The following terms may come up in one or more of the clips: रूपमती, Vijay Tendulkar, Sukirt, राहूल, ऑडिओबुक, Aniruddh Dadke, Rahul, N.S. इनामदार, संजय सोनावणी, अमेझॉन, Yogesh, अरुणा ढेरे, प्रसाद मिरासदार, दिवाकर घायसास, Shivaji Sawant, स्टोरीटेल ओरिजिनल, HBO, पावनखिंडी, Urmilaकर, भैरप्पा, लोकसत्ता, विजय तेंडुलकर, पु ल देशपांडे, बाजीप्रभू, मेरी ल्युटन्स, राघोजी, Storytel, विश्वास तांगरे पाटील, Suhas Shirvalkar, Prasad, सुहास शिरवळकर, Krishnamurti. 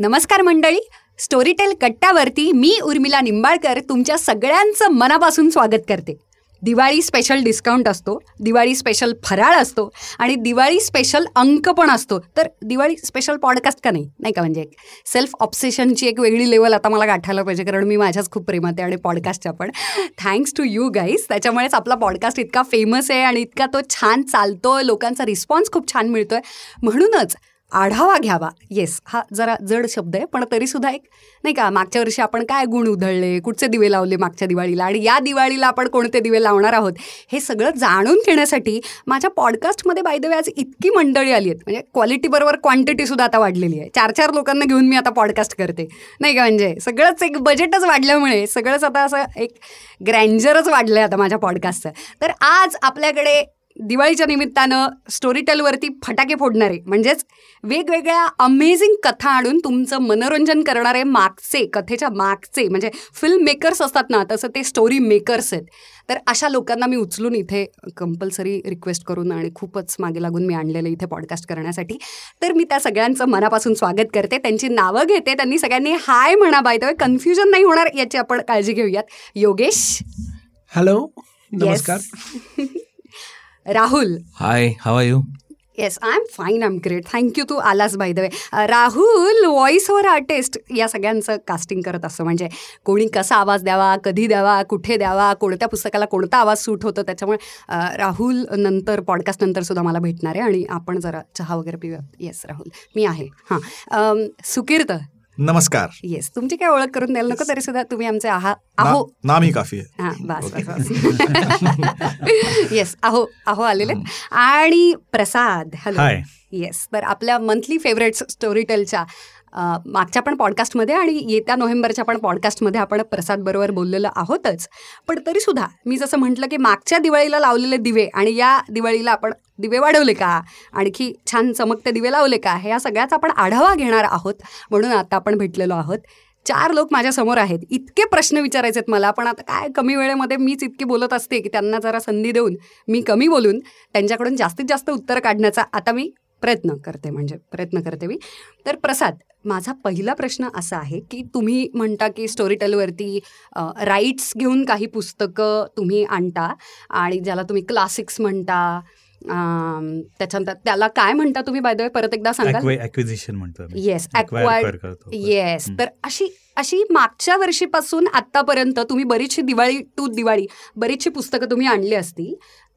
नमस्कार मंडळी, स्टोरीटेल कट्ट्यावरती मी उर्मिला निंबाळकर तुमच्या सगळ्यांचं मनापासून स्वागत करते. दिवाळी स्पेशल डिस्काउंट असतो, दिवाळी स्पेशल फराळ असतो आणि दिवाळी स्पेशल अंक पण असतो. तर दिवाळी स्पेशल पॉडकास्ट का नाही, नाही का? म्हणजे एक सेल्फ ऑब्सेशनची एक वेगळी लेवल आता मला गाठायला पाहिजे, कारण मी माझ्याच खूप प्रेमात आहे आणि पॉडकास्टच्या पण. Thanks to you guys. त्याच्यामुळेच आपला पॉडकास्ट इतका फेमस आहे आणि इतका तो छान चालतो, लोकांचा रिस्पॉन्स खूप छान मिळतो आहे. म्हणूनच आढावा घ्यावा, येस, हा जरा जड शब्द आहे, पण तरीसुद्धा एक नाही का, मागच्या वर्षी आपण काय गुण उधळले, कुठचे दिवे लावले मागच्या दिवाळीला आणि या दिवाळीला आपण कोणते दिवे लावणार आहोत, हे सगळं जाणून घेण्यासाठी माझ्या पॉडकास्टमध्ये बाय द वे आज इतकी मंडळी आली आहेत. म्हणजे क्वालिटीबरोबर क्वांटिटीसुद्धा आता वाढलेली आहे. 4-4 लोकांना घेऊन मी आता पॉडकास्ट करते, नाही का? म्हणजे सगळंच एक बजेटच वाढल्यामुळे सगळंच आता असं एक ग्रँजरच वाढलं आहे आता माझ्या पॉडकास्टचं. तर आज आपल्याकडे दिवाळीच्या निमित्तानं स्टोरीटेलवरती फटाके फोडणारे, म्हणजेच वेगवेगळ्या अमेझिंग कथा आणून तुमचं मनोरंजन करणारे, मागचे कथेच्या मागचे म्हणजे फिल्म मेकर्स असतात ना, तसं ते स्टोरी मेकर्स आहेत. तर अशा लोकांना मी उचलून इथे कंपल्सरी रिक्वेस्ट करून आणि खूपच मागे लागून मी आणलेलं इथे पॉडकास्ट करण्यासाठी. तर मी त्या सगळ्यांचं मनापासून स्वागत करते, त्यांची नावं घेते, त्यांनी सगळ्यांनी हाय म्हणा. बाय द वे, कन्फ्युजन नाही होणार याची आपण काळजी घेऊयात. योगेश, हॅलो, नमस्कार. Rahul, hi, how are you? Yes, I am fine, I am great, thank you, तू आलास. By the way, Rahul voice over artist या सगळ्यांचं कास्टिंग करत असतं. म्हणजे कोणी कसा आवाज द्यावा, कधी द्यावा, कुठे द्यावा, कोणत्या पुस्तकाला कोणता आवाज सूट होतो, त्याच्यामुळे राहुल नंतर पॉडकास्टनंतरसुद्धा मला भेटणार आहे आणि आपण जरा चहा वगैरे पिऊयात. येस राहुल, मी आहे. हां, सुकीर्त, नमस्कार. येस, तुमची काय ओळख करून द्यायला नको, तरी सुद्धा तुम्ही आमचे आहो. नाम ही काफी आहे. हां, बस. येस, आहो आलेले. आणि प्रसाद, हॅलो. येस, तर आपल्या मंथली फेवरेट्स स्टोरीटेलच्या मागच्या पण पॉडकास्टमध्ये आणि येत्या नोव्हेंबरच्या पण पॉडकास्टमध्ये आपण प्रसादबरोबर बोललेलं आहोतच, पण तरीसुद्धा मी जसं म्हटलं की मागच्या दिवाळीला लावलेले दिवे आणि या दिवाळीला आपण दिवे वाढवले का, आणखी छान चमकते दिवे लावले का, हे या सगळ्याचा आपण आढावा घेणार आहोत. म्हणून आता आपण भेटलेलो आहोत. 4 लोक माझ्यासमोर आहेत. इतके प्रश्न विचारायचे आहेत मला, पण आता काय कमी वेळेमध्ये मीच इतकी बोलत असते की त्यांना जरा संधी देऊन मी कमी बोलून त्यांच्याकडून जास्तीत जास्त उत्तर काढण्याचा आता मी प्रयत्न करते मी. तर प्रसाद, माझा पहिला प्रश्न असा आहे की तुम्ही म्हणता की स्टोरीटेलवरती राईट्स घेऊन काही पुस्तकं तुम्ही आणता आणि ज्याला तुम्ही क्लासिक्स म्हणता, त्याच्यानंतर त्याला काय म्हणता तुम्ही, बाय द वे परत एकदा सांगाल? ॲक्विजिशन म्हणतो. Yes, acquired. येस, तर अशी मागच्या वर्षीपासून आत्तापर्यंत तुम्ही बरीचशी दिवाळी टू दिवाळी बरीचशी पुस्तकं तुम्ही आणली असतील,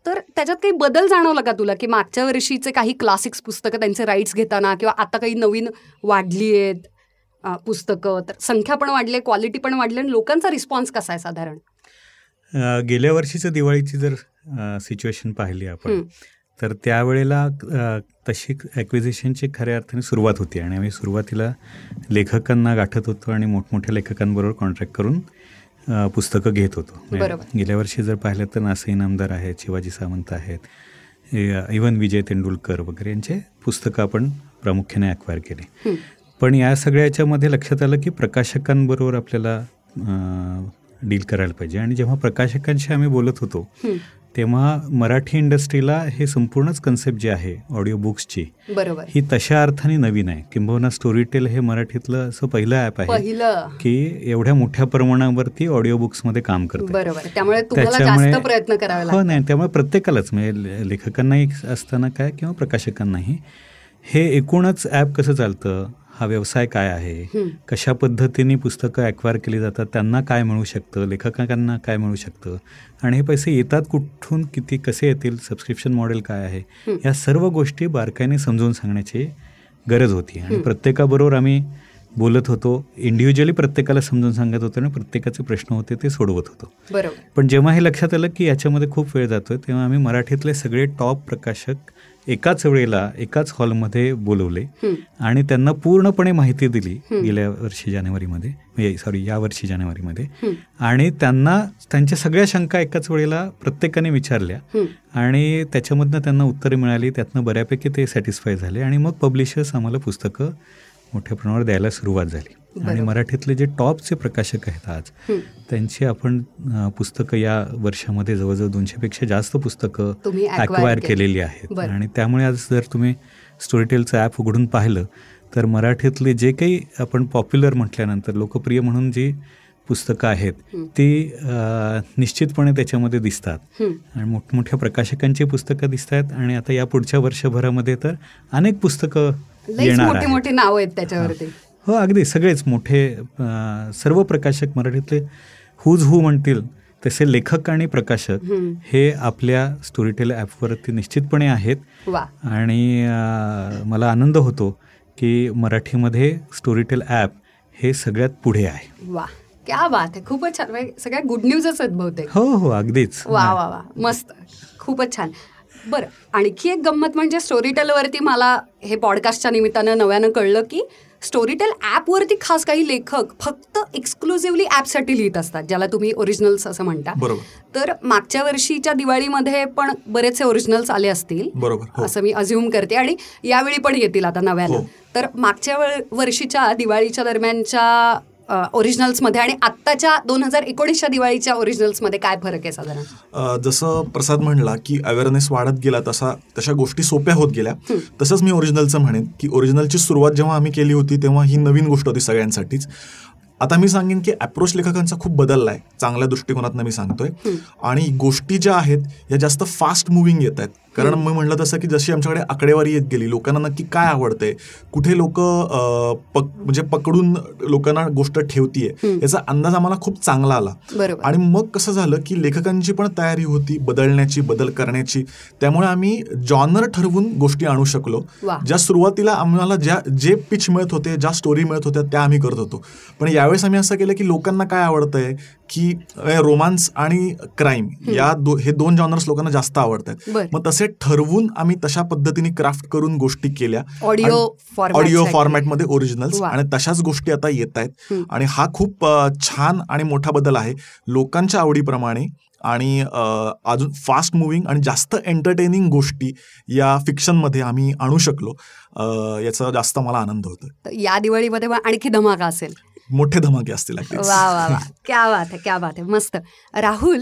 तर त्याच्यात काही बदल जाणवला का तुला, की मागच्या वर्षीचे काही क्लासिक्स पुस्तकं त्यांचे राईट्स घेताना, किंवा आता काही नवीन वाढली आहेत पुस्तकं, तर संख्या पण वाढली, क्वालिटी पण वाढली, आणि लोकांचा रिस्पॉन्स कसा आहे साधारण? गेल्या वर्षीचं दिवाळीची जर सिच्युएशन पाहिली आपण, तर त्यावेळेला तशी ॲक्विजिशनची खऱ्या अर्थाने सुरुवात होती आणि आम्ही सुरुवातीला लेखकांना गाठत होतो आणि मोठमोठ्या लेखकांबरोबर कॉन्ट्रॅक्ट करून पुस्तकं घेत होतो. गेल्या वर्षी जर पाहिलं तर N.S. इनामदार आहेत, शिवाजी सावंत आहेत, इव्हन विजय तेंडुलकर वगैरे यांचे पुस्तकं आपण प्रामुख्याने ॲक्वायर केले. पण या सगळ्याच्यामध्ये लक्षात आलं की प्रकाशकांबरोबर आपल्याला डील करायला पाहिजे. आणि जेव्हा प्रकाशकांशी आम्ही बोलत होतो तेव्हा मराठी इंडस्ट्रीला हे संपूर्णच कन्सेप्ट जे आहे ऑडिओ बुक्सची, बरोबर, ही तशा अर्थाने नवीन आहे. किंबहुना स्टोरीटेल हे मराठीतलं असं पहिलं ॲप आहे की एवढ्या मोठ्या प्रमाणावरती ऑडिओ बुक्समध्ये काम करतं, बरोबर. त्यामुळे जास्त प्रयत्न करावा लागतो. हो, नाही, त्यामुळे प्रत्येकालाच, म्हणजे लेखकांनाही असताना काय किंवा प्रकाशकांनाही, हे एकूणच ॲप कसं चालतं, हा व्यवसाय काय आहे, कशा पद्धतीने पुस्तकं ॲक्वायर केली जातात, त्यांना काय मिळू शकतं, लेखकांना काय मिळू शकतं, आणि हे पैसे येतात कुठून, किती कसे येतील, सबस्क्रिप्शन मॉडेल काय आहे, या सर्व गोष्टी बारकाईने समजून सांगण्याची गरज होती. आणि प्रत्येकाबरोबर आम्ही बोलत होतो, इंडिव्हिज्युअली प्रत्येकाला समजून सांगत होतो आणि प्रत्येकाचे प्रश्न होते ते सोडवत होतो, बरोबर. पण जेव्हा हे लक्षात आलं की याच्यामध्ये खूप वेळ जातोय, तेव्हा आम्ही मराठीतले सगळे टॉप प्रकाशक एकाच वेळेला एकाच हॉलमध्ये बोलवले आणि त्यांना पूर्णपणे माहिती दिली यावर्षी जानेवारीमध्ये. आणि त्यांना त्यांच्या सगळ्या शंका एकाच वेळेला प्रत्येकाने विचारल्या आणि त्याच्यामधनं त्यांना उत्तरे मिळाली. त्यातनं बऱ्यापैकी ते सॅटिस्फाय झाले आणि मग पब्लिशर्स आम्हाला पुस्तकं मोठ्या प्रमाणावर द्यायला सुरुवात झाली. आणि मराठीतले जे टॉपचे प्रकाशक आहेत आज, त्यांची आपण पुस्तकं या वर्षामध्ये जवळजवळ 200 पेक्षा जास्त पुस्तकं ॲक्वायर केलेली आहेत. आणि त्यामुळे आज जर तुम्ही स्टोरीटेलचं ॲप उघडून पाहिलं तर मराठीतले जे काही आपण पॉप्युलर म्हटल्यानंतर लोकप्रिय म्हणून जी पुस्तकं आहेत ती निश्चितपणे त्याच्यामध्ये दिसतात आणि मोठमोठ्या प्रकाशकांची पुस्तकं दिसत आहेत. आणि आता या पुढच्या वर्षभरामध्ये तर अनेक पुस्तकं येणार आहेत, मोठे नाव आहेत त्याच्यावरती. हो अगदी सगळेच मोठे सर्व प्रकाशक मराठीतले हुज हू म्हणतील तसे लेखक आणि प्रकाशक हे आपल्या स्टोरीटेल ॲपवरती निश्चितपणे आहेत. आणि मला आनंद होतो की मराठीमध्ये स्टोरीटेल ॲप हे सगळ्यात पुढे आहे. वा क्या बात आहे, खूपच छान. सगळ्या गुड न्यूजच आहेत बहुतेक. हो हो अगदीच. वा वा वा मस्त, खूपच छान. बरं आणखी एक गंमत म्हणजे स्टोरीटेलवरती मला हे पॉडकास्टच्या निमित्तानं नव्यानं कळलं की स्टोरीटेल ॲपवरती खास काही लेखक फक्त एक्सक्लुझिव्हली ॲपसाठी लिहित असतात, ज्याला तुम्ही ओरिजिनल्स असं म्हणता. बरोबर. तर मागच्या वर्षीच्या दिवाळीमध्ये पण बरेचसे ओरिजिनल्स आले असतील. बरोबर. असं मी अज्युम करते आणि यावेळी पण येतील आता नव्यानं. तर मागच्या वर्षीच्या दिवाळीच्या दरम्यानच्या ओरिजिनल्समध्ये आणि आत्ताच्या 2019च्या दिवाळीच्या ओरिजिनल्समध्ये काय फरक आहे साधारण? जसं प्रसाद म्हणला की अवेअरनेस वाढत गेला तसा तशा गोष्टी सोप्या होत गेल्या, तसंच मी ओरिजिनलचं म्हणेन की ओरिजिनलची सुरुवात जेव्हा आम्ही केली होती तेव्हा ही नवीन गोष्ट होती सगळ्यांसाठीच. आता मी सांगेन की अप्रोच लेखकांचा खूप बदलला आहे, चांगल्या दृष्टिकोनातनं मी सांगतोय. आणि गोष्टी ज्या आहेत या जास्त फास्ट मुव्हिंग येत आहेत, कारण मी म्हणलं तसं की जशी आमच्याकडे आकडेवारी येत गेली, लोकांना नक्की काय आवडतंय, कुठे लोक म्हणजे पकडून लोकांना गोष्ट ठेवतीये याचा अंदाज आम्हाला खूप चांगला आला. आणि मग कसं झालं की लेखकांची पण तयारी होती बदलण्याची, बदल करण्याची, त्यामुळे आम्ही जॉनर ठरवून गोष्टी आणू शकलो. ज्या सुरुवातीला आम्हाला जे पिच मिळत होते, ज्या स्टोरी मिळत होत्या त्या आम्ही करत होतो, पण यावेळेस आम्ही असं केलं की लोकांना काय आवडतंय की रोमांस आणि क्राईम या हे दोन जॉनर्स लोकांना जास्त आवडतात, मग तसे ठरवून आम्ही तशा पद्धतीने क्राफ्ट करून गोष्टी केल्या ऑडिओ फॉर्मॅटमध्ये ओरिजिनल्स. आणि तशाच गोष्टी आता येत आहेत आणि हा खूप छान आणि मोठा बदल आहे लोकांच्या आवडीप्रमाणे. आणि अजून फास्ट मुव्हिंग आणि जास्त एंटरटेनिंग गोष्टी या फिक्शनमध्ये आम्ही आणू शकलो, याचा जास्त मला आनंद होतो. या दिवाळीमध्ये आणखी धमाका असेल, मोठे धमाके असतील. वा वा वा क्या बात आहे, क्या बात आहे, मस्त. राहुल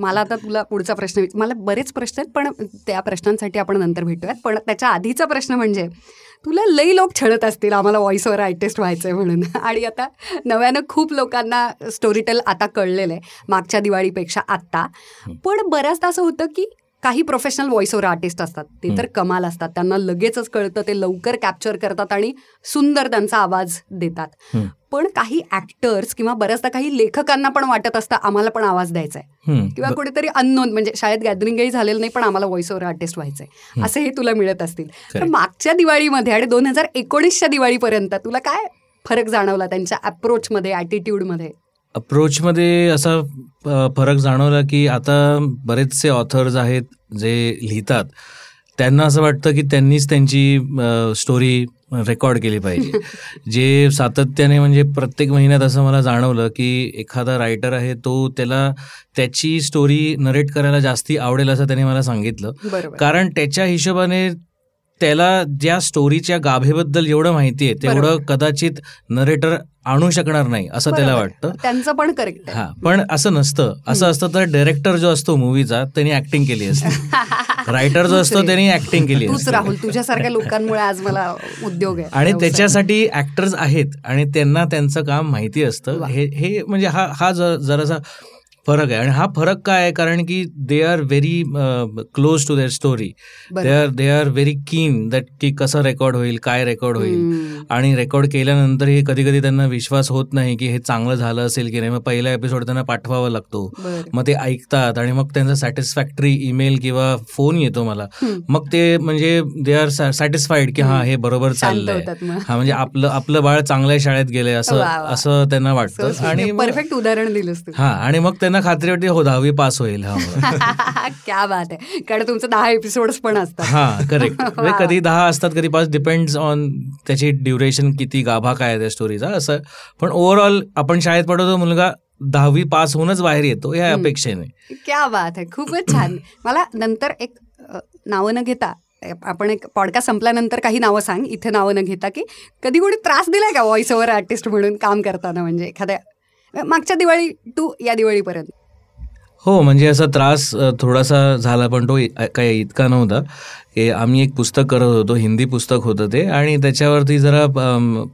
मला आता तुला पुढचा प्रश्न, मला बरेच प्रश्न आहेत पण त्या प्रश्नांसाठी आपण नंतर भेटूयात. पण त्याच्या आधीचा प्रश्न म्हणजे तुला लई लोक छळत असतील आम्हाला व्हॉइसवर आर्टिस्ट व्हायचं आहे म्हणून, आणि आता नव्यानं खूप लोकांना स्टोरीटेल आता कळलेलं आहे मागच्या दिवाळीपेक्षा आत्ता. पण बऱ्याचदा असं होतं की काही प्रोफेशनल व्हॉइसओव्हर आर्टिस्ट असतात ते तर कमाल असतात, त्यांना लगेचच कळतं, ते लवकर कॅप्चर करतात आणि सुंदर त्यांचा आवाज देतात. पण काही ऍक्टर्स किंवा बऱ्याचदा काही लेखकांना पण वाटत असतं आम्हाला पण आवाज द्यायचा आहे, किंवा कुठेतरी अननोन म्हणजे शाळेत गॅदरिंगही झालेलं नाही पण आम्हाला व्हॉइसओव्हर आर्टिस्ट व्हायचं आहे, असं हे तुला मिळत असतील. तर मागच्या दिवाळीमध्ये आणि 2019च्या दिवाळीपर्यंत तुला काय फरक जाणवला त्यांच्या अप्रोचमध्ये, ॲटिट्यूडमध्ये? अप्रोचमध्ये असा फरक जाणवला की आता बरेचसे ऑथर्स आहेत जे लिहितात, त्यांना असं वाटतं की त्यांनीच त्यांची स्टोरी रेकॉर्ड केली पाहिजे. जे सातत्याने म्हणजे प्रत्येक महिन्यात असं मला जाणवलं की एखादा रायटर आहे तो त्याला त्याची स्टोरी नरेट करायला जास्ती आवडेल असं त्याने मला सांगितलं, कारण त्याच्या हिशोबाने त्याला ज्या स्टोरीच्या गाभेबद्दल जेवढं माहिती आहे तेवढं कदाचित नरेटर आणू शकणार नाही असं त्याला वाटतं. त्यांचं पण करेक्ट. हा पण असं नसतं, असं असतं तर डायरेक्टर जो असतो मूवीचा त्यांनी ऍक्टिंग केली असते, रायटर जो असतो त्यांनी ऍक्टिंग केली असते. राहुल तुझ्यासारख्या लोकांमुळे आज मला उद्योग आहे. आणि त्याच्यासाठी ऍक्टर्स आहेत आणि त्यांना त्यांचं काम माहिती असतं. हे म्हणजे हा जरासा फरक आहे. आणि हा फरक काय आहे, कारण की they are very close to their story, they are very keen that की कसं रेकॉर्ड होईल, काय रेकॉर्ड होईल. आणि रेकॉर्ड केल्यानंतर हे कधी कधी त्यांना विश्वास होत नाही की हे चांगलं झालं असेल की नाही, मग पहिला एपिसोड त्यांना पाठवावा लागतो, मग ते ऐकतात आणि मग त्यांचा सॅटिस्फॅक्टरी ईमेल किंवा फोन येतो मला, मग ते म्हणजे दे आर सॅटिस्फाईड की हा हे बरोबर चाललंय, हा म्हणजे आपलं बाळ चांगल्या शाळेत गेलंय असं त्यांना वाटतं. आणि परफेक्ट उदाहरण दिलं. हा आणि मग खात्री वाटते हो 10वी पास होईल. क्या बात आहे, कारण तुमचं 10 एपिसोड्स पण असतात. हा करेक्ट. कधी 10 असतात कधी 5, डिपेंड्स ऑन त्याची ड्युरेशन किती, गाभा काय त्या स्टोरीचा असं. पण ओव्हरऑल आपण शाळेत पडतो मुलगा 10वी पास होऊनच बाहेर येतो या अपेक्षेने. क्या बात आहे, खूपच छान. मला नंतर एक नावं न घेता, आपण एक पॉडकास्ट संपल्यानंतर काही नावं सांग, इथे नावं न घेता, की कधी कोणी त्रास दिलाय का व्हॉइस ओव्हर आर्टिस्ट म्हणून काम करताना, म्हणजे एखाद्या मागच्या दिवाळी टू या दिवाळीपर्यंत? हो म्हणजे असा त्रास थोडासा झाला पण तो काही इतका नव्हता आम्ही एक पुस्तक करत होतो, हिंदी पुस्तक होतं ते, आणि त्याच्यावरती जरा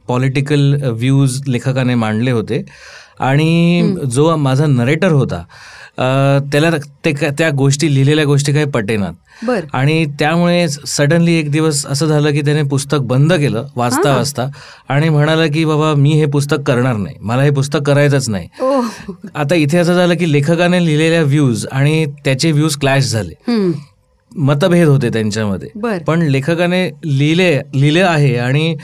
पॉलिटिकल व्ह्यूज लेखकाने मांडले होते. आणि जो माझा नरेटर होता त्याला त्या गोष्टी लिहिलेल्या गोष्टी काही पटेनात, आणि त्यामुळे सडनली एक दिवस असं झालं की त्याने पुस्तक बंद केलं वाचता वाचता आणि म्हणाला की बाबा मी हे पुस्तक करणार नाही, मला हे पुस्तक करायचंच नाही. आता इथे असं झालं की लेखकाने लिहिलेल्या व्ह्यूज आणि त्याचे व्ह्यूज क्लॅश झाले, मतभेद होते त्यांच्यामध्ये. पण लेखकाने लिहिले आहे आणि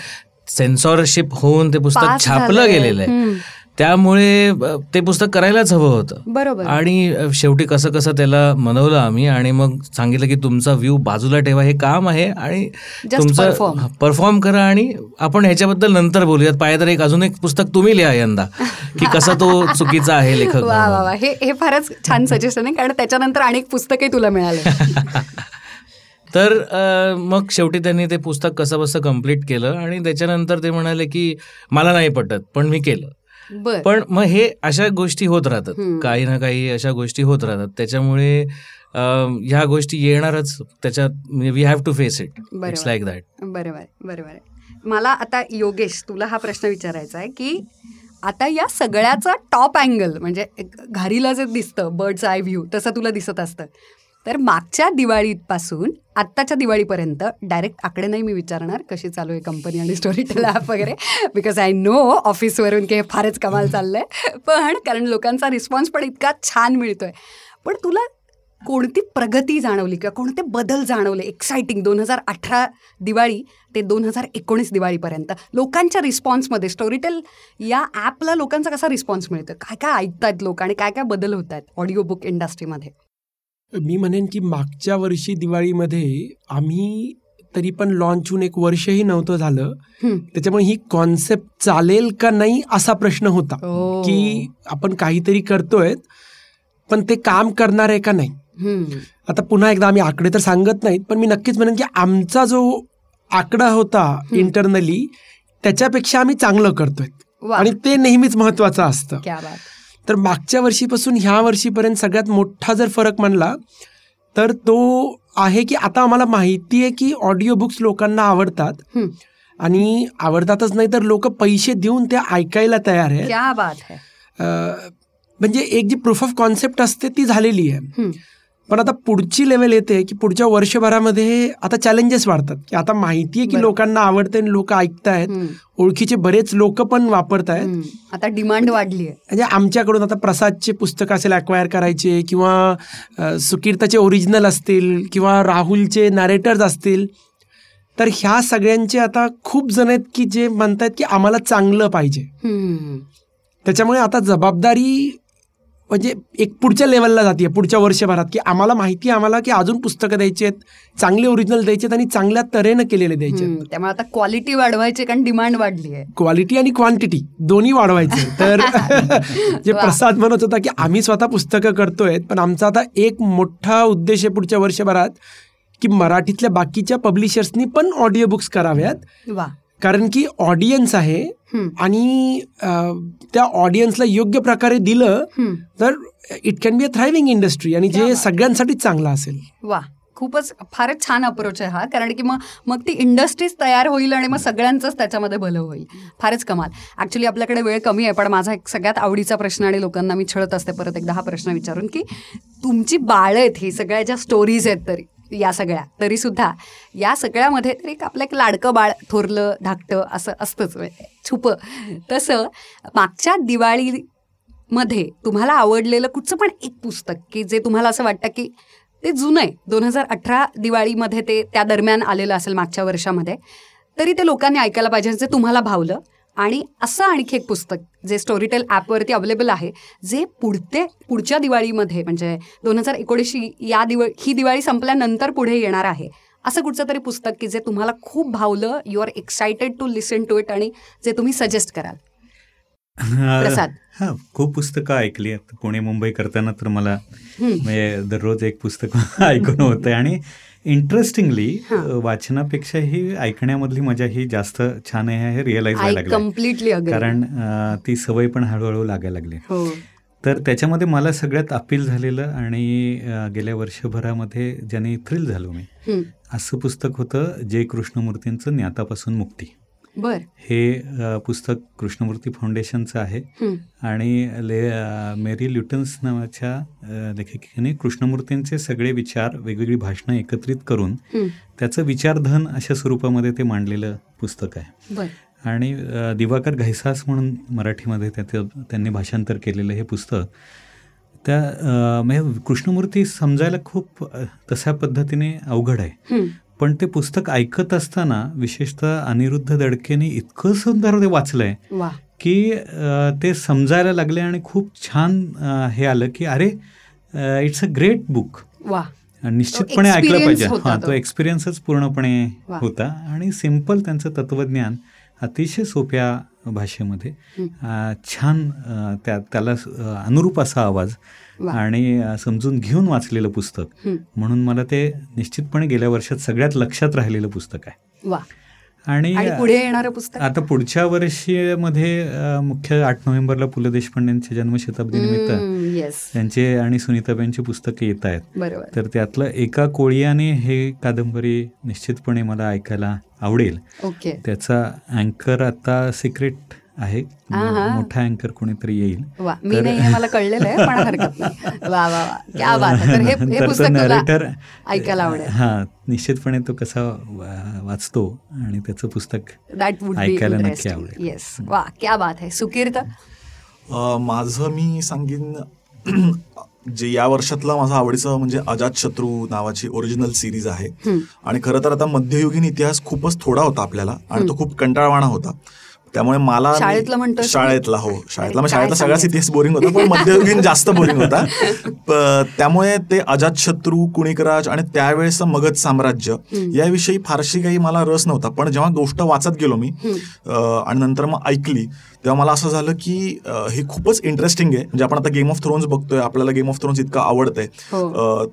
सेन्सॉरशिप होऊन ते पुस्तक छापलं गेलेलं आहे, त्यामुळे ते पुस्तक करायलाच हवं होतं. बरोबर. आणि शेवटी कसं कसं त्याला मनवलं आम्ही आणि मग सांगितलं की तुमचा व्ह्यू बाजूला ठेवा, हे काम आहे आणि तुमचं परफॉर्म करा आणि आपण ह्याच्याबद्दल नंतर बोलूयात. पाहिजे तर एक अजून एक पुस्तक तुम्ही लिहा यंदा की कसा तो चुकीचा आहे लेखक. वा वा वा, हे फारच छान सजेशन आहे, कारण त्याच्यानंतर अनेक पुस्तकही तुला मिळाले. तर मग शेवटी त्यांनी ते पुस्तक कसं बसं कम्प्लीट केलं आणि त्याच्यानंतर ते म्हणाले की मला नाही पटत पण मी केलं. पण मग हे अशा गोष्टी होत राहतात, काही ना काही अशा गोष्टी होत राहतात, त्याच्यामुळे ह्या गोष्टी येणारच. त्याच्यात we have to face it, it's like that. बरोबर बरोबर. मला आता योगेश तुला हा प्रश्न विचारायचा आहे की आता या सगळ्याचा टॉप अँगल म्हणजे घारीला जे दिसतं बर्ड्स आय व्ह्यू तसं तुला दिसत असतं, तर मागच्या दिवाळीपासून आत्ताच्या दिवाळीपर्यंत डायरेक्ट आकडे नाही मी विचारणार कशी चालू आहे कंपनी आणि स्टोरीटेल ॲप वगैरे, बिकॉज आय नो ऑफिसवरून की हे फारच कमाल चाललं आहे, पण कारण लोकांचा रिस्पॉन्स पण इतका छान मिळतो आहे. पण तुला कोणती प्रगती जाणवली किंवा कोणते बदल जाणवले एक्सायटिंग 2018 दिवाळी ते 2019 दिवाळीपर्यंत लोकांच्या रिस्पॉन्समध्ये, स्टोरीटेल या ॲपला लोकांचा कसा रिस्पॉन्स मिळतो, काय काय ऐकतात लोक आणि काय काय बदल होत आहेत ऑडिओ बुक इंडस्ट्रीमध्ये? मी म्हणेन की मागच्या वर्षी दिवाळीमध्ये आम्ही तरी पण लॉन्च होऊन एक वर्षही नव्हतं झालं, त्याच्यामुळे ही कॉन्सेप्ट चालेल का नाही असा प्रश्न होता की आपण काहीतरी करतोय पण ते काम करणार आहे का नाही. आता पुन्हा एकदा आम्ही आकडे तर सांगत नाहीत, पण मी नक्कीच म्हणेन की आमचा जो आकडा होता इंटरनली त्याच्यापेक्षा आम्ही चांगलं करतोय आणि ते नेहमीच महत्वाचं असतं. तर मागच्या वर्षीपासून ह्या वर्षीपर्यंत सगळ्यात मोठा जर फरक मानला तर तो आहे की आता आम्हाला माहिती आहे की ऑडिओ बुक्स लोकांना आवडतात आणि आवडतातच नाही तर लोक पैसे देऊन ते ऐकायला तयार आहेत. क्या बात है. म्हणजे एक जी प्रूफ ऑफ कॉन्सेप्ट असते ती झालेली आहे, पण आता पुढची लेवल येते की पुढच्या वर्षभरामध्ये आता चॅलेंजेस वाढतात की आता माहिती आहे की लोकांना आवडते आणि लोक ऐकतायत, ओळखीचे बरेच लोक पण वापरतायत, आता डिमांड वाढली आहे. म्हणजे आमच्याकडून आता प्रसादचे पुस्तक असेल ॲक्वायर करायचे किंवा सुकीर्ताचे ओरिजिनल असतील किंवा राहुलचे नॅरेटर्स असतील, तर ह्या सगळ्यांचे आता खूप जण आहेत की जे म्हणतात की आम्हाला चांगलं पाहिजे. त्याच्यामुळे आता जबाबदारी म्हणजे एक पुढच्या लेवलला जाते पुढच्या वर्षभरात की आम्हाला माहिती आहे आम्हाला की अजून पुस्तकं द्यायची आहेत, चांगले ओरिजिनल द्यायचे आणि चांगल्या तऱ्हेनं केलेले द्यायचे. त्यामुळे आता क्वालिटी वाढवायची कारण डिमांड वाढली आहे, क्वालिटी आणि क्वांटिटी दोन्ही वाढवायचे. तर जे प्रसाद म्हणत होता की आम्ही स्वतः पुस्तकं करतोय, पण आमचा आता एक मोठा उद्देश आहे पुढच्या वर्षभरात की मराठीतल्या बाकीच्या पब्लिशर्सनी पण ऑडिओ बुक्स कराव्यात, कारण की ऑडियन्स आहे आणि त्या ऑडियन्सला योग्य प्रकारे दिलं तर it can be a thriving industry आणि जे सगळ्यांसाठीच चांगलं असेल. वा, खूपच फारच छान अप्रोच आहे हा, कारण की मग ती इंडस्ट्रीज तयार होईल आणि मग सगळ्यांचंच त्याच्यामध्ये भलं होईल. फारच कमाल. ॲक्च्युली आपल्याकडे वेळ कमी आहे, पण माझा एक सगळ्यात आवडीचा प्रश्न आणि लोकांना मी छळत असते परत एकदा हा प्रश्न विचारून की तुमची बाळं आहेत ही सगळ्या ज्या स्टोरीज आहेत तरी या सगळ्या तरीसुद्धा या सगळ्यामध्ये तरी एक आपलं एक लाडकं बाळ थोरलं धाकटं असं असतंच छुपं, तसं मागच्या दिवाळीमध्ये तुम्हाला आवडलेलं कुठचं पण एक पुस्तक की जे तुम्हाला असं वाटतं की ते जुनं आहे 2018 दिवाळीमध्ये ते त्या दरम्यान आलेलं असेल मागच्या वर्षामध्ये तरी ते लोकांनी ऐकायला पाहिजे जे तुम्हाला भावलं, आणि असं आणखी एक पुस्तक जे स्टोरीटेल ॲपवरती अवेलेबल आहे जे पुढच्या दिवाळीमध्ये म्हणजे 2019 ही दिवाळी संपल्यानंतर पुढे येणार आहे, असं कुठचं तरी पुस्तक की जे तुम्हाला खूप भावलं, you are excited to listen to it आणि जे तुम्ही सजेस्ट कराल? प्रसाद. हां, खूप पुस्तकं ऐकली आहेत पुणे मुंबई करताना, तर मला म्हणजे दररोज एक पुस्तक ऐकून होतं आणि इंटरेस्टिंगली वाचनापेक्षा ही ऐकण्यामधली मजा ही जास्त छान आहे हे रिअलाइज व्हायला लागलं, कारण ती सवय पण हळूहळू लागायला लागली. तर त्याच्यामध्ये मला सगळ्यात अपील झालेलं आणि गेल्या वर्षभरामध्ये ज्याने थ्रिल झालो मी असं पुस्तक होतं जे कृष्णमूर्तींचं ज्ञातापासून मुक्ती. बर. हे पुस्तक कृष्णमूर्ती फाउंडेशनचं आहे आणि मेरी ल्युटन्स नावाच्या लेखिकेने कृष्णमूर्तींचे सगळे विचार वेगवेगळी भाषणं एकत्रित करून त्याचं विचारधन अशा स्वरूपामध्ये ते मांडलेलं पुस्तक आहे. आणि दिवाकर घायसास म्हणून मराठीमध्ये त्यांनी भाषांतर केलेलं हे पुस्तक त्या म्हणजे कृष्णमूर्ती समजायला खूप तशा पद्धतीने अवघड आहे पण ते पुस्तक ऐकत असताना विशेषतः अनिरुद्ध दडकेने इतकं सुंदर ते वाचलंय की ते समजायला लागले आणि खूप छान हे आलं की अरे इट्स अ ग्रेट बुक. निश्चितपणे ऐकलं पाहिजे. हा तो एक्सपिरियन्सच पूर्णपणे होता आणि सिंपल त्यांचं तत्वज्ञान अतिशय सोप्या भाषेमध्ये छान त्याला अनुरूप असा आवाज आणि समजून घेऊन वाचलेलं पुस्तक म्हणून मला ते निश्चितपणे गेल्या वर्षात सगळ्यात लक्षात राहिलेलं पुस्तक आहे. आणि पुढे येणारं पुस्तक आता पुढच्या वर्षीमध्ये मुख्य 8 नोव्हेंबरला पु ल देशपांडेंच्या जन्मशताब्दी निमित्त त्यांचे आणि सुनीताबाईंची पुस्तकं येत आहेत तर त्यातलं एका कोळीयाने हे कादंबरी निश्चितपणे मला ऐकायला आवडेल. त्याचा अँकर आता सिक्रेट आहे मोठा अँकर कोणीतरी येईल मी नाही मला कळलेलं आहे पण हरकत नाही. वा वा क्या बात आहे. तर हे पुस्तक नरेटर ऐकायला आवडेल. हां निश्चितपणे तो कसा वाचतो आणि त्याचं पुस्तक ऐकायला नक्की आवडेल. येस वा क्या बात आहे. सुकीर्त माझं मी सांगेन जे या वर्षातला माझा आवडीचं म्हणजे अजातशत्रू नावाची ओरिजिनल सिरीज आहे आणि खरं तर आता मध्ययुगीन इतिहास खूपच थोडा होता आपल्याला आणि तो खूप कंटाळवाणा होता त्यामुळे मला शाळेतला सगळाच इतिहास बोरिंग होता पण मध्ययुगीन जास्त बोरिंग होता त्यामुळे ते अजातशत्रू कुणिकराज आणि त्यावेळेचं मगध साम्राज्य याविषयी फारशी काही मला रस नव्हता पण जेव्हा गोष्ट वाचत गेलो मी आणि नंतर मग ऐकली तेव्हा मला असं झालं की हे खूपच इंटरेस्टिंग आहे. म्हणजे आपण आता गेम ऑफ थ्रोन्स बघतोय आपल्याला गेम ऑफ थ्रोन्स इतकं आवडतंय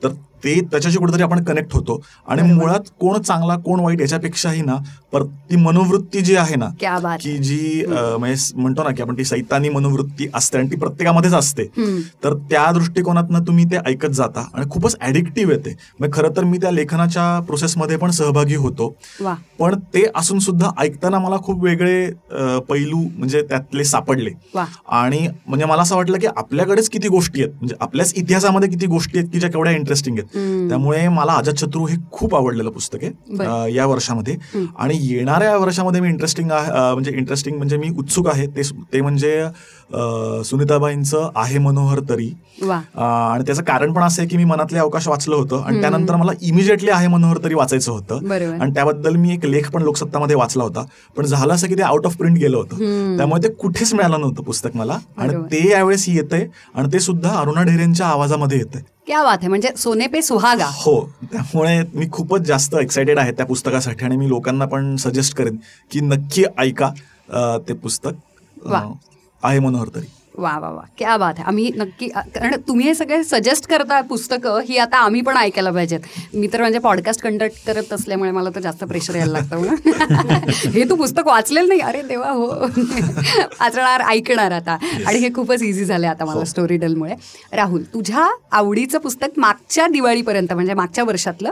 तर ते त्याच्याशी कुठेतरी आपण कनेक्ट होतो आणि मुळात कोण चांगला कोण वाईट याच्यापेक्षाही ना पर ती मनोवृत्ती जी आहे ना की जी म्हणतो ना की आपण ती सैतानी मनोवृत्ती असते आणि ती प्रत्येकामध्येच असते तर त्या दृष्टिकोनातनं तुम्ही ते ऐकत जाता आणि खूपच ॲडिक्टिव्ह येते. म्हणजे खरं तर मी त्या लेखनाच्या प्रोसेसमध्ये पण सहभागी होतो पण ते असून सुद्धा ऐकताना मला खूप वेगळे पैलू म्हणजे त्यातले सापडले आणि म्हणजे मला असं वाटलं की आपल्याकडेच किती गोष्टी आहेत म्हणजे आपल्याच इतिहासामध्ये किती गोष्टी आहेत की ज्या केवढ्या इंटरेस्टिंग आहेत. त्यामुळे मला अजातशत्रू हे खूप आवडलेलं पुस्तक आहे या वर्षामध्ये आणि येणाऱ्या वर्षामध्ये मी इंटरेस्टिंग म्हणजे मी उत्सुक आहे ते म्हणजे सुनीताबाईंचं आहे मनोहर तरी आणि त्याचं कारण पण असं आहे की मी मनातले अवकाश वाचलं होतं आणि त्यानंतर मला इमिजिएटली आहे मनोहर तरी वाचायचं होतं आणि त्याबद्दल मी एक लेख पण लोकसत्तामध्ये वाचला होता पण झालं असं की ते आउट ऑफ प्रिंट गेलं होतं त्यामुळे ते कुठेच मिळालं नव्हतं पुस्तक मला आणि ते यावेळेस येतंय आणि ते सुद्धा अरुणा ढेरेंच्या आवाजामध्ये येतंय. क्या बात आहे. म्हणजे सोने पे सुहागा. हो त्यामुळे मी खूपच जास्त एक्सायटेड आहे त्या पुस्तकासाठी आणि मी लोकांना पण सजेस्ट करेन की नक्की ऐका ते पुस्तक आहे मनोहर तरी. वा वा वा क्या बात आहे. आम्ही नक्की कारण तुम्ही हे सगळे सजेस्ट करता पुस्तकं ही आता आम्ही पण ऐकायला पाहिजेत. मी तर म्हणजे पॉडकास्ट कंडक्ट करत असल्यामुळे मला तर जास्त प्रेशर यायला लागतं हे तू पुस्तक वाचलेलं नाही अरे देवा हो वाचणार ऐकणार आता आणि हे खूपच इझी झालं आता मला स्टोरीटेलमुळे. राहुल तुझ्या आवडीचं पुस्तक मागच्या दिवाळीपर्यंत म्हणजे मागच्या वर्षातलं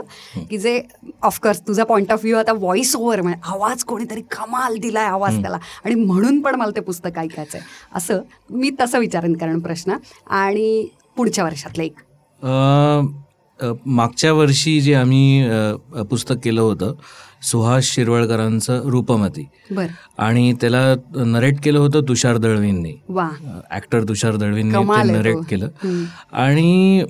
की जे ऑफकोर्स तुझा पॉईंट ऑफ व्ह्यू आता व्हॉइस ओव्हर म्हणजे आवाज कोणीतरी कमाल दिलाय आवाज त्याला आणि म्हणून पण मला ते पुस्तक ऐकायचं आहे असं मी तसं विचारेन कारण प्रश्न आणि पुढच्या वर्षातलं एक मागच्या वर्षी जे आम्ही पुस्तक केलं होतं सुहास शिरवळकरांचं रूपमती आणि त्याला नरेट केलं होतं तुषार दळवींनी. ऍक्टर तुषार दळवींनी नरेट केलं आणि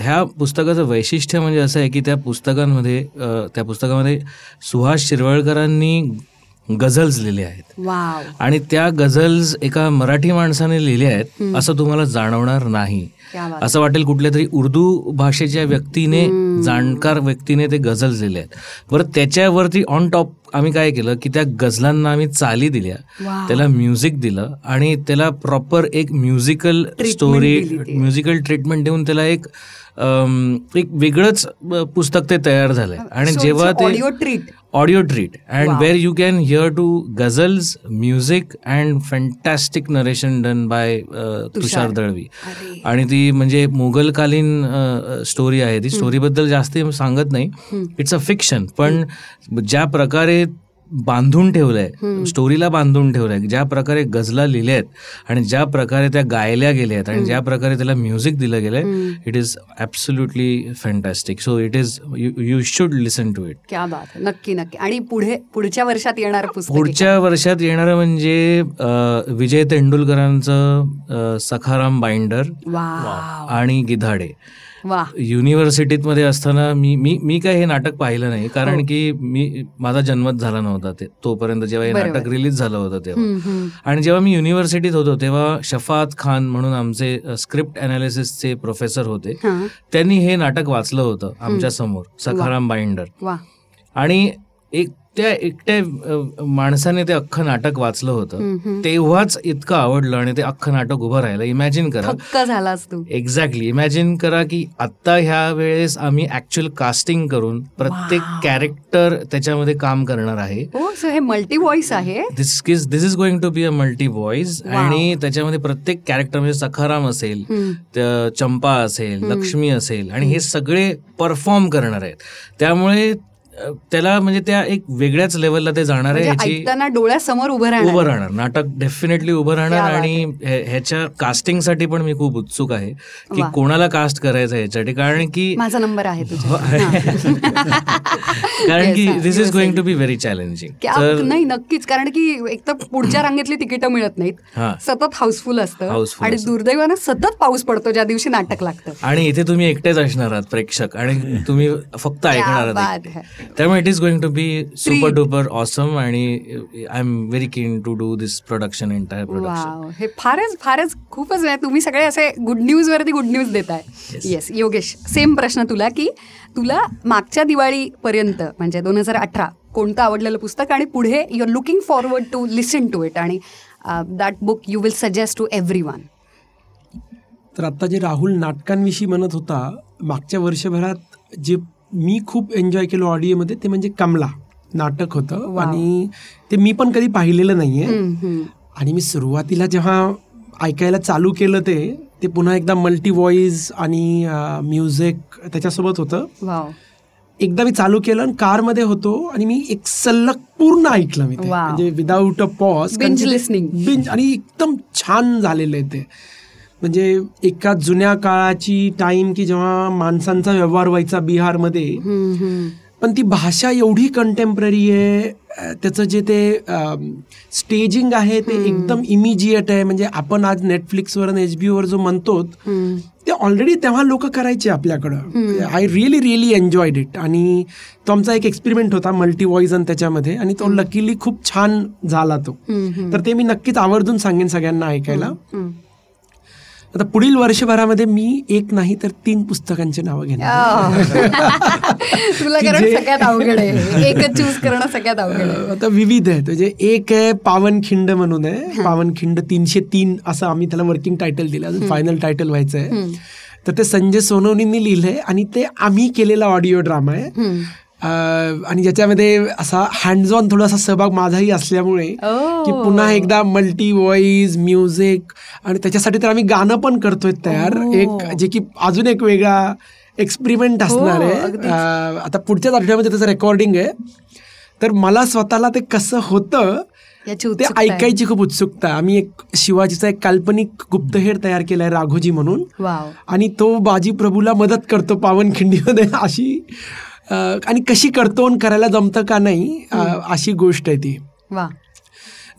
ह्या पुस्तकाचं वैशिष्ट्य म्हणजे असं आहे की त्या पुस्तकामध्ये सुहास शिरवळकरांनी गझल्स लिहिल्या आहेत आणि त्या गझल्स एका मराठी माणसाने लिहिल्या आहेत असं तुम्हाला जाणवणार नाही. असं वाटेल कुठल्या तरी उर्दू भाषेच्या व्यक्तीने जाणकार व्यक्तीने ते गझल्स लिहिले आहेत. बरं त्याच्यावरती ऑन टॉप आम्ही काय केलं की त्या गझलांना आम्ही चाली दिल्या त्याला म्युझिक दिलं आणि त्याला प्रॉपर एक म्युझिकल स्टोरी म्युझिकल ट्रीटमेंट देऊन त्याला एक वेगळंच पुस्तक ते तयार झालंय. आणि जेव्हा ते audio treat, and where you can hear to ghazals, music and fantastic narration done by Tushar Dalvi. आणि ती म्हणजे मुघलकालीन स्टोरी आहे. ती स्टोरीबद्दल जास्त सांगत नाही, इट्स अ फिक्शन, पण ज्या प्रकारे बांधून ठेवलंय, स्टोरीला बांधून ठेवलंय, ज्या प्रकारे गझला लिहिल्या आहेत आणि ज्या प्रकारे त्या गायल्या गेल्या आहेत आणि ज्या प्रकारे त्याला म्युझिक दिलं गेलंय, it is absolutely fantastic. So it is you should listen to it. क्या बात. नक्की नक्की. आणि पुढच्या वर्षात येणार पुस्तक, पुढच्या वर्षात येणारं म्हणजे विजय तेंडुलकरांचं सखाराम बाइंडर आणि गिधाडे. युनिव्हर्सिटीत मध्ये असताना मी काय हे नाटक पाहिलं नाही, कारण की मी माझा जन्मच झाला नव्हता ते तोपर्यंत, जेव्हा हे नाटक रिलीज झालं होतं तेव्हा. आणि जेव्हा मी युनिव्हर्सिटीत होतो तेव्हा शफात खान म्हणून आमचे स्क्रिप्ट अनालिसिसचे प्रोफेसर होते, त्यांनी हे नाटक वाचलं होतं आमच्या समोर, सखाराम बाइंडर. आणि एकट्या माणसाने ते अख्खं नाटक वाचलं होतं, तेव्हाच इतकं आवडलं आणि ते अख्खं नाटक उभं राहिलं. इमॅजिन करा झाला तू. एक्झॅक्टली. इमॅजिन करा की आत्ता ह्या वेळेस आम्ही ऍक्च्युअल कास्टिंग करून प्रत्येक कॅरेक्टर त्याच्यामध्ये काम करणार आहे. हे मल्टी व्हॉइस आहे. This is going to be a multi voice. आणि त्याच्यामध्ये प्रत्येक कॅरेक्टर म्हणजे सखाराम असेल, चंपा असेल, लक्ष्मी असेल, आणि हे सगळे परफॉर्म करणार आहेत. त्यामुळे त्याला म्हणजे त्या एक वेगळ्याच लेवलला ते जाणार आहे. ऐकताना डोळ्यासमोर उभं राहणार नाटक, डेफिनेटली उभं राहणार. आणि ह्याच्या कास्टिंगसाठी पण मी खूप उत्सुक आहे की कोणाला कास्ट करायचं ह्याच्यासाठी, कारण की माझा नंबर आहे तुझा. कारण की this is going to be very challenging. नाही, नक्कीच, कारण की एक तर पुढच्या रांगेतली तिकीटं मिळत नाहीत, सतत हाऊसफुल असतं, आणि दुर्दैवानं सतत पाऊस पडतो ज्या दिवशी नाटक लागतं. आणि इथे तुम्ही एकटेच असणार आहात प्रेक्षक, आणि तुम्ही फक्त ऐकणार आहात. त्यामुळे it is going to be super duper awesome. आणि I am very keen to do this production, entire production. हे फारच फारच खूपच आहे. तुम्ही सगळे असे गुड न्यूज वरती गुड न्यूज देताय. येस. योगेश, सेम प्रश्न तुला, की तुला मागच्या दिवाळीपर्यंत म्हणजे 2018 कोणतं आवडलेलं पुस्तक, आणि पुढे you are looking forward to listen to it, आणि that book you will suggest to everyone? तर आत्ता जे राहुल नाटकांविषयी म्हणत होता, मागच्या वर्षभरात जे मी खूप एन्जॉय केलं ऑडिओमध्ये ते म्हणजे कमला नाटक होतं. आणि ते मी पण कधी पाहिलेलं नाहीये. आणि मी सुरुवातीला जेव्हा ऐकायला चालू केलं ते पुन्हा एकदा मल्टी व्हॉइस आणि म्युझिक त्याच्यासोबत होतं. एकदा मी चालू केलं आणि कारमध्ये होतो आणि मी एक सलग पूर्ण ऐकलं मी ते, म्हणजे without a pause, binge listening, binge. आणि एकदम छान झालेलं आहे ते. म्हणजे एका जुन्या काळाची टाईम की जेव्हा माणसांचा व्यवहार व्हायचा बिहारमध्ये, पण ती भाषा एवढी कंटेम्पररी आहे, त्याचं जे ते स्टेजिंग आहे ते एकदम इमिजिएट आहे. म्हणजे आपण आज नेटफ्लिक्सवर आणि HBO वर जो म्हणतो ते ऑलरेडी तेव्हा लोक करायचे आपल्याकडं. I really really enjoyed it. आणि तो आमचा एक एक्सपेरिमेंट होता मल्टी व्हॉइस आणि त्याच्यामध्ये, आणि तो लकीली खूप छान झाला तो. तर ते मी नक्कीच आवर्जून सांगेन सगळ्यांना ऐकायला. आता पुढील वर्षभरामध्ये मी एक नाही तर 3 पुस्तकांची नावं घेणार. आता विविध आहेत. म्हणजे एक आहे पावनखिंड म्हणून आहे, पावनखिंड 303 असं आम्ही त्याला वर्किंग टायटल दिलं, अजून फायनल टायटल व्हायचं आहे. तर ते संजय सोनवणींनी लिहिलंय आणि ते आम्ही केलेला ऑडिओ ड्रामा आहे, आणि ज्याच्यामध्ये असा हँड्स ऑन थोडासा सहभाग माझाही असल्यामुळे की पुन्हा एकदा मल्टी व्हॉइस, म्युझिक, आणि त्याच्यासाठी तर आम्ही गाणं पण करतोय तयार एक, जे की अजून एक वेगळा एक्सपेरिमेंट असणार आहे. आता पुढच्याच आठवड्यामध्ये त्याचं रेकॉर्डिंग आहे. तर मला स्वतःला ते कसं होतं ते ऐकायची खूप उत्सुकता. आम्ही एक शिवाजीचा एक काल्पनिक गुप्तहेर तयार केलाय राघोजी म्हणून, आणि तो बाजीप्रभूला मदत करतो पावनखिंडीमध्ये. अशी आणि कशी करतो आणि करायला जमतं का नाही अशी गोष्ट आहे ती.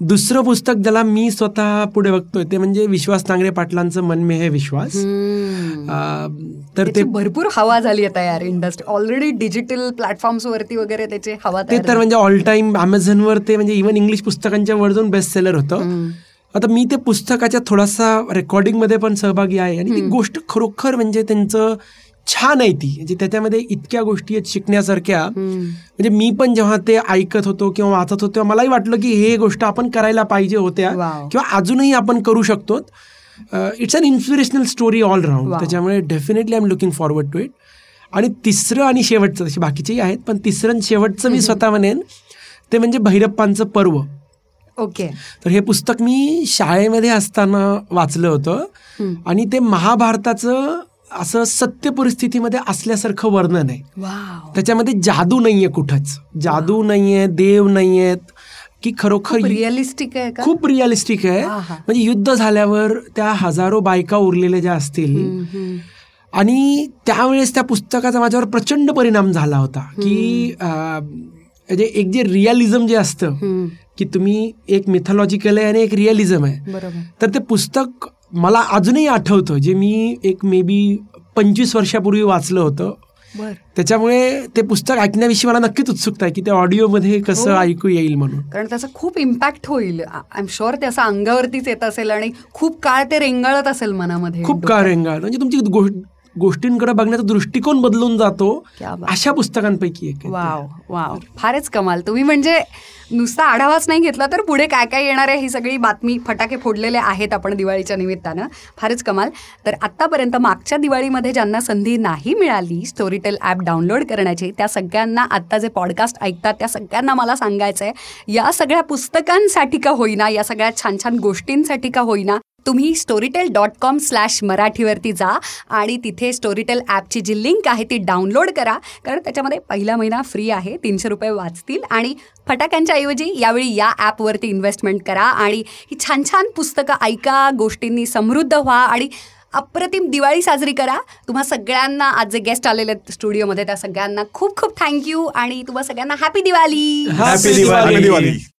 दुसरं पुस्तक ज्याला मी स्वतः पुढे बघतोय ते म्हणजे विश्वास तांगरे पाटलांचं मन में है विश्वास. तर ते भरपूर हवा झाली आता यार इंडस्ट्री, ऑलरेडी डिजिटल प्लॅटफॉर्म्स वरती वगैरे त्याचे हवा. ते तर म्हणजे ऑल टाइम अमेझॉनवर ते म्हणजे इव्हन इंग्लिश पुस्तकांच्या वरजून बेस्ट सेलर होतं. आता मी ते पुस्तकाच्या थोडासा रेकॉर्डिंगमध्ये पण सहभागी आहे, आणि ती गोष्ट खरोखर म्हणजे त्यांचं छान आहे ती. म्हणजे त्याच्यामध्ये इतक्या गोष्टी आहेत शिकण्यासारख्या. म्हणजे मी पण जेव्हा ते ऐकत होतो किंवा वाचत होतो तेव्हा मलाही वाटलं की हे गोष्ट आपण करायला पाहिजे होत्या, किंवा अजूनही आपण करू शकतो. It's an inspirational story all round. त्याच्यामुळे definitely I am looking forward to it. आणि तिसरं आणि शेवटचं, तसे बाकीचेही आहेत पण तिसरं शेवटचं मी स्वतः म्हणेन ते म्हणजे भैरप्पांचं पर्व. ओके. तर हे पुस्तक मी शाळेमध्ये असताना वाचलं होतं आणि ते महाभारताचं असं सत्य परिस्थितीमध्ये असल्यासारखं वर्णन आहे. त्याच्यामध्ये जादू नाहीये, कुठंच जादू नाहीये, देव नाहीयेत, की खरोखर रिअलिस्टिक आहे, खूप रिअलिस्टिक आहे. म्हणजे युद्ध झाल्यावर त्या हजारो बायका उरलेल्या ज्या असतील आणि त्यावेळेस त्या पुस्तकाचा माझ्यावर प्रचंड परिणाम झाला होता की एक जे रिअलिझम जे असतं की तुम्ही एक मिथॉलॉजिकल आहे आणि एक रिअलिझम आहे, तर ते पुस्तक मला अजूनही आठवतं जे मी एक मे बी 25 वर्षापूर्वी वाचलं होतं. त्याच्यामुळे ते पुस्तक ऐकण्याविषयी मला नक्कीच उत्सुकता आहे की त्या ऑडिओमध्ये कसं ऐकू येईल म्हणून, कारण त्याचा खूप इम्पॅक्ट होईल. आय एम शुअर ते असं अंगावरतीच येत असेल आणि खूप काळ ते रेंगाळत असेल मनामध्ये, खूप काळ रेंगाळत. म्हणजे तुमची गोष्टींकडे बघण्याचा दृष्टिकोन बदलून जातो अशा पुस्तकांपैकी एक. वाव वाव, फारच कमाल. तुम्ही म्हणजे नुसता आढावाच नाही घेतला तर पुढे काय काय येणार आहे ही सगळी बातमी, फटाके फोडलेले आहेत आपण दिवाळीच्या निमित्तानं. फारच कमाल. तर आत्तापर्यंत मागच्या दिवाळीमध्ये ज्यांना संधी नाही मिळाली स्टोरीटेल ॲप डाउनलोड करण्याची, त्या सगळ्यांना आत्ता जे पॉडकास्ट ऐकतात त्या सगळ्यांना मला सांगायचं आहे, या सगळ्या पुस्तकांसाठी का होईना, या सगळ्या छान छान गोष्टींसाठी का होईना, तुम्ही storytel.com/मराठीवरती जा आणि तिथे स्टोरीटेल ॲपची जी लिंक आहे ती डाउनलोड करा, कारण त्याच्यामध्ये पहिला महिना फ्री आहे, 300 रुपये वाचतील. आणि फटाक्यांच्या ऐवजी यावेळी या ॲपवरती इन्व्हेस्टमेंट करा आणि ही छान छान पुस्तकं ऐका, गोष्टींनी समृद्ध व्हा आणि अप्रतिम दिवाळी साजरी करा. तुम्हा सगळ्यांना, आज जे गेस्ट आलेले आहेत स्टुडिओमध्ये त्या सगळ्यांना खूप खूप थँक्यू आणि तुम्हा सगळ्यांना हॅपी दिवाळी.